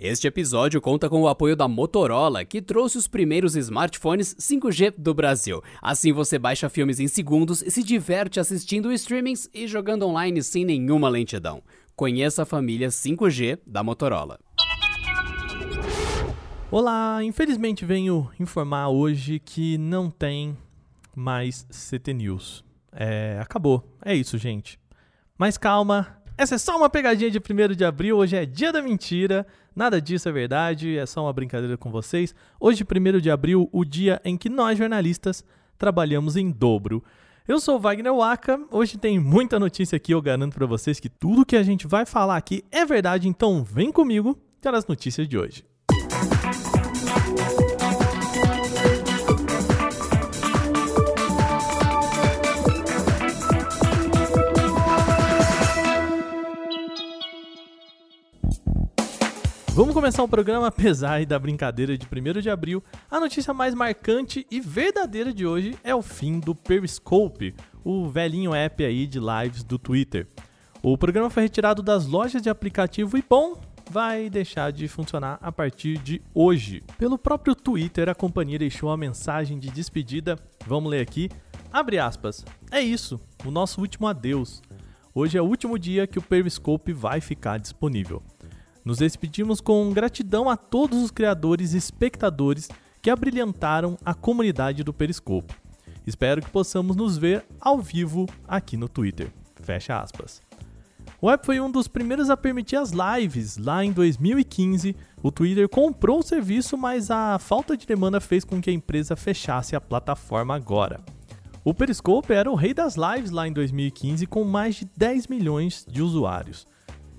Este episódio conta com o apoio da Motorola, que trouxe os primeiros smartphones 5G do Brasil. Assim você baixa filmes em segundos, se diverte assistindo streamings e jogando online sem nenhuma lentidão. Conheça a família 5G da Motorola. Olá, infelizmente venho informar hoje que não tem mais CT News. Acabou. É isso, gente. Mas calma, essa é só uma pegadinha de 1º de abril, hoje é dia da mentira. Nada disso é verdade, é só uma brincadeira com vocês. Hoje, 1º de abril, o dia em que nós, jornalistas, trabalhamos em dobro. Eu sou o Wagner Waka, hoje tem muita notícia aqui, eu garanto pra vocês que tudo que a gente vai falar aqui é verdade, então vem comigo para as notícias de hoje. Vamos começar o programa, apesar da brincadeira de 1º de abril, a notícia mais marcante e verdadeira de hoje é o fim do Periscope, o velhinho app aí de lives do Twitter. O programa foi retirado das lojas de aplicativo e, bom, vai deixar de funcionar a partir de hoje. Pelo próprio Twitter, a companhia deixou uma mensagem de despedida, vamos ler aqui, abre aspas, é isso, o nosso último adeus. Hoje é o último dia que o Periscope vai ficar disponível. Nos despedimos com gratidão a todos os criadores e espectadores que abrilhantaram a comunidade do Periscope. Espero que possamos nos ver ao vivo aqui no Twitter. Fecha aspas. O app foi um dos primeiros a permitir as lives. Lá em 2015, o Twitter comprou o serviço, mas a falta de demanda fez com que a empresa fechasse a plataforma agora. O Periscope era o rei das lives lá em 2015, com mais de 10 milhões de usuários.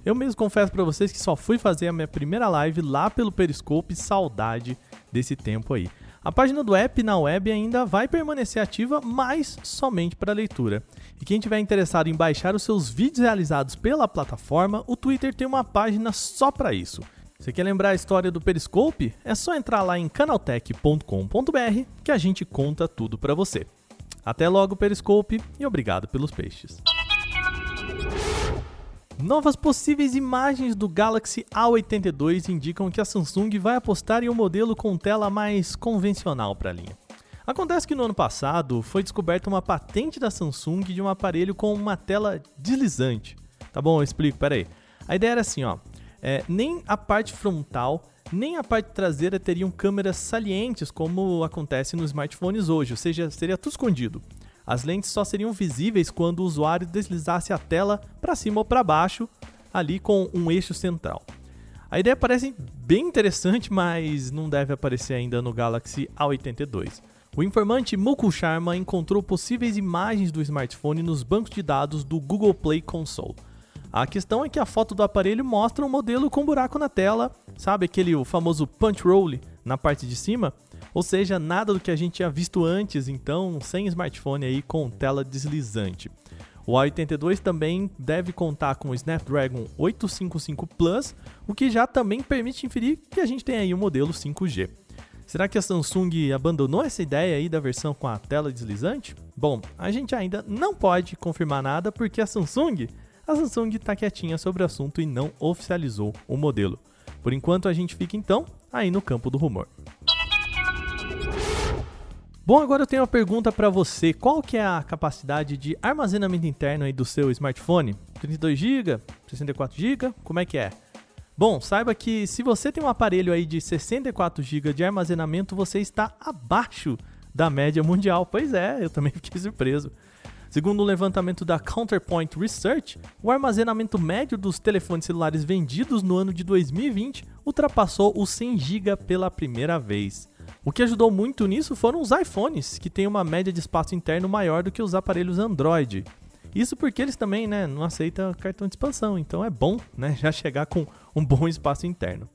Eu mesmo confesso pra vocês que só fui fazer a minha primeira live lá pelo Periscope, saudade desse tempo aí. A página do app na web ainda vai permanecer ativa, mas somente para leitura. E quem tiver interessado em baixar os seus vídeos realizados pela plataforma, o Twitter tem uma página só para isso. Você quer lembrar a história do Periscope? É só entrar lá em canaltech.com.br que a gente conta tudo pra você. Até logo, Periscope, e obrigado pelos peixes. Novas possíveis imagens do Galaxy A82 indicam que a Samsung vai apostar em um modelo com tela mais convencional para a linha. Acontece que no ano passado foi descoberta uma patente da Samsung de um aparelho com uma tela deslizante. Tá bom, eu explico, peraí. A ideia era assim, ó. Nem a parte frontal, nem a parte traseira teriam câmeras salientes como acontece nos smartphones hoje, ou seja, seria tudo escondido. As lentes só seriam visíveis quando o usuário deslizasse a tela para cima ou para baixo, ali com um eixo central. A ideia parece bem interessante, mas não deve aparecer ainda no Galaxy A82. O informante Mukul Sharma encontrou possíveis imagens do smartphone nos bancos de dados do Google Play Console. A questão é que a foto do aparelho mostra um modelo com buraco na tela, sabe aquele o famoso punch hole na parte de cima? Ou seja, nada do que a gente tinha visto antes, então, sem smartphone aí com tela deslizante. O A82 também deve contar com o Snapdragon 855 Plus, o que já também permite inferir que a gente tem aí um modelo 5G. Será que a Samsung abandonou essa ideia aí da versão com a tela deslizante? Bom, a gente ainda não pode confirmar nada porque a Samsung está quietinha sobre o assunto e não oficializou o modelo. Por enquanto a gente fica então aí no campo do rumor. Bom, agora eu tenho uma pergunta para você. Qual que é a capacidade de armazenamento interno aí do seu smartphone? 32 GB? 64 GB? Como é que é? Bom, saiba que se você tem um aparelho aí de 64 GB de armazenamento, você está abaixo da média mundial. Pois é, eu também fiquei surpreso. Segundo o levantamento da Counterpoint Research, o armazenamento médio dos telefones celulares vendidos no ano de 2020 ultrapassou os 100 GB pela primeira vez. O que ajudou muito nisso foram os iPhones, que têm uma média de espaço interno maior do que os aparelhos Android. Isso porque eles também, né, não aceitam cartão de expansão, então é bom, né, já chegar com um bom espaço interno.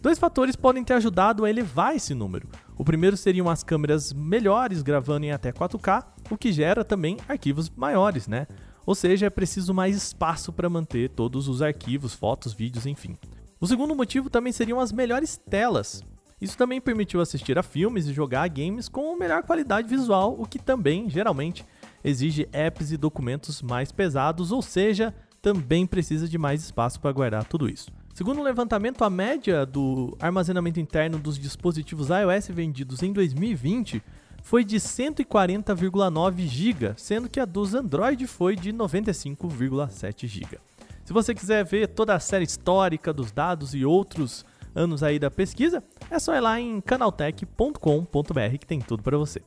Dois fatores podem ter ajudado a elevar esse número. O primeiro seriam as câmeras melhores gravando em até 4K, o que gera também arquivos maiores, né? Ou seja, é preciso mais espaço para manter todos os arquivos, fotos, vídeos, enfim. O segundo motivo também seriam as melhores telas. Isso também permitiu assistir a filmes e jogar a games com melhor qualidade visual, o que também, geralmente, exige apps e documentos mais pesados, ou seja, também precisa de mais espaço para guardar tudo isso. Segundo o levantamento, a média do armazenamento interno dos dispositivos iOS vendidos em 2020 foi de 140,9 GB, sendo que a dos Android foi de 95,7 GB. Se você quiser ver toda a série histórica dos dados e outros anos aí da pesquisa, é só ir lá em canaltech.com.br que tem tudo para você.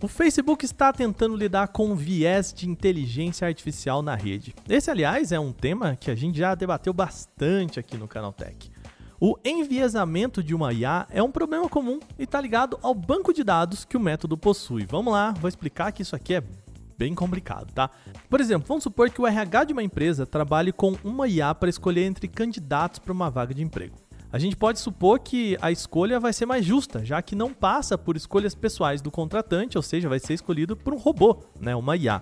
O Facebook está tentando lidar com o viés de inteligência artificial na rede. Esse, aliás, é um tema que a gente já debateu bastante aqui no Canaltech. O enviesamento de uma IA é um problema comum e está ligado ao banco de dados que o método possui. Vamos lá, vou explicar que isso aqui é bem complicado, tá? Por exemplo, vamos supor que o RH de uma empresa trabalhe com uma IA para escolher entre candidatos para uma vaga de emprego. A gente pode supor que a escolha vai ser mais justa, já que não passa por escolhas pessoais do contratante, ou seja, vai ser escolhido por um robô, né, uma IA.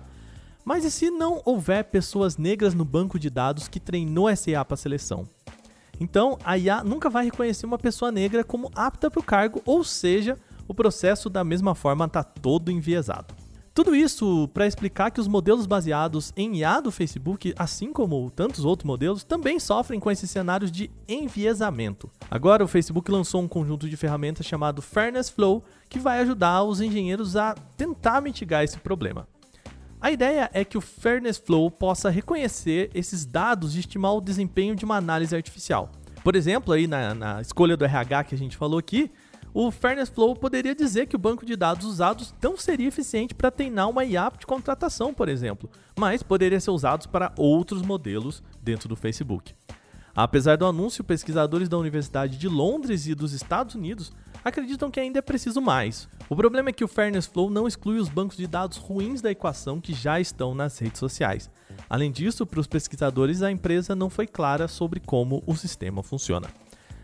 Mas e se não houver pessoas negras no banco de dados que treinou essa IA para a seleção? Então, a IA nunca vai reconhecer uma pessoa negra como apta para o cargo, ou seja, o processo da mesma forma está todo enviesado. Tudo isso para explicar que os modelos baseados em IA do Facebook, assim como tantos outros modelos, também sofrem com esses cenários de enviesamento. Agora o Facebook lançou um conjunto de ferramentas chamado Fairness Flow, que vai ajudar os engenheiros a tentar mitigar esse problema. A ideia é que o Fairness Flow possa reconhecer esses dados e estimar o desempenho de uma análise artificial. Por exemplo, aí na escolha do RH que a gente falou aqui, o Fairness Flow poderia dizer que o banco de dados usados não seria eficiente para treinar uma IA de contratação, por exemplo, mas poderia ser usado para outros modelos dentro do Facebook. Apesar do anúncio, pesquisadores da Universidade de Londres e dos Estados Unidos acreditam que ainda é preciso mais. O problema é que o Fairness Flow não exclui os bancos de dados ruins da equação que já estão nas redes sociais. Além disso, para os pesquisadores, a empresa não foi clara sobre como o sistema funciona.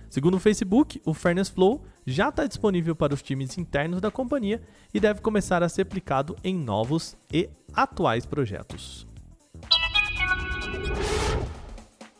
Segundo o Facebook, o Fairness Flow já está disponível para os times internos da companhia e deve começar a ser aplicado em novos e atuais projetos.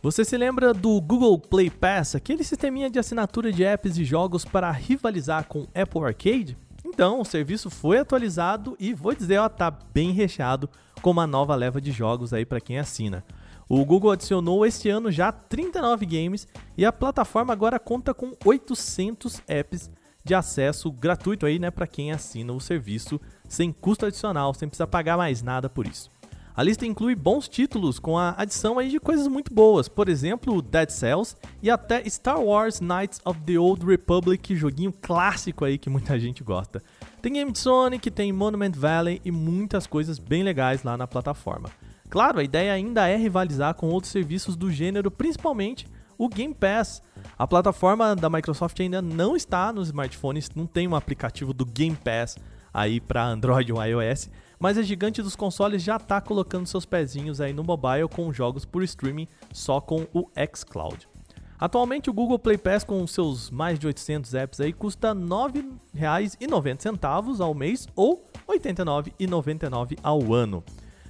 Você se lembra do Google Play Pass, aquele sisteminha de assinatura de apps e jogos para rivalizar com Apple Arcade? Então, o serviço foi atualizado e vou dizer, tá bem recheado com uma nova leva de jogos aí para quem assina. O Google adicionou este ano já 39 games e a plataforma agora conta com 800 apps de acesso gratuito aí, né, para quem assina o serviço sem custo adicional, sem precisar pagar mais nada por isso. A lista inclui bons títulos com a adição aí de coisas muito boas, por exemplo, Dead Cells e até Star Wars Knights of the Old Republic, joguinho clássico aí que muita gente gosta. Tem game de Sonic, tem Monument Valley e muitas coisas bem legais lá na plataforma. Claro, a ideia ainda é rivalizar com outros serviços do gênero, principalmente o Game Pass. A plataforma da Microsoft ainda não está nos smartphones, não tem um aplicativo do Game Pass aí para Android ou iOS, mas a gigante dos consoles já está colocando seus pezinhos aí no mobile com jogos por streaming só com o xCloud. Atualmente o Google Play Pass com seus mais de 800 apps aí custa R$ 9,90 ao mês ou R$ 89,99 ao ano.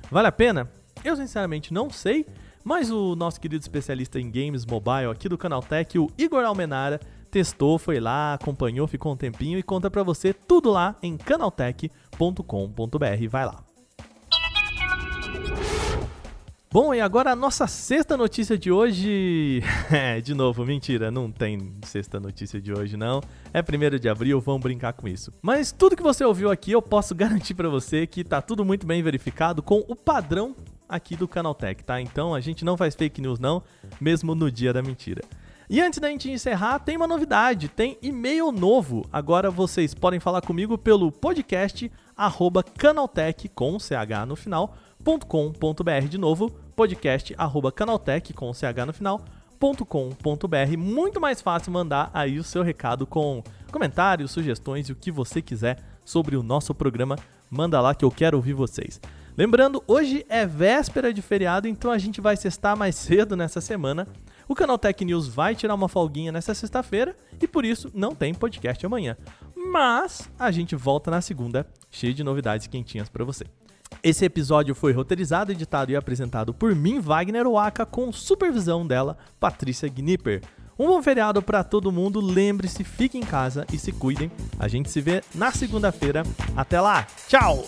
Vale a pena? Eu sinceramente não sei, mas o nosso querido especialista em games mobile aqui do Canaltech, o Igor Almenara, testou, foi lá, acompanhou, ficou um tempinho e conta pra você tudo lá em canaltech.com.br, vai lá. Bom, e agora a nossa sexta notícia de hoje... de novo, mentira, não tem sexta notícia de hoje não, é 1º de abril, vamos brincar com isso. Mas tudo que você ouviu aqui eu posso garantir pra você que tá tudo muito bem verificado com o padrão aqui do Canaltech, tá? Então a gente não faz fake news não, mesmo no dia da mentira. E antes da gente encerrar, tem uma novidade, tem e-mail novo. Agora vocês podem falar comigo pelo podcast @canaltech com ch no final .com.br, de novo, podcast @canaltech com ch no final .com.br. Muito mais fácil mandar aí o seu recado com comentários, sugestões e o que você quiser sobre o nosso programa. Manda lá que eu quero ouvir vocês. Lembrando, hoje é véspera de feriado, então a gente vai sextar mais cedo nessa semana. O Canaltech News vai tirar uma folguinha nessa sexta-feira e por isso não tem podcast amanhã. Mas a gente volta na segunda, cheio de novidades quentinhas pra você. Esse episódio foi roteirizado, editado e apresentado por mim, Wagner Waka, com supervisão dela, Patrícia Gnipper. Um bom feriado pra todo mundo, lembre-se, fiquem em casa e se cuidem. A gente se vê na segunda-feira. Até lá, tchau!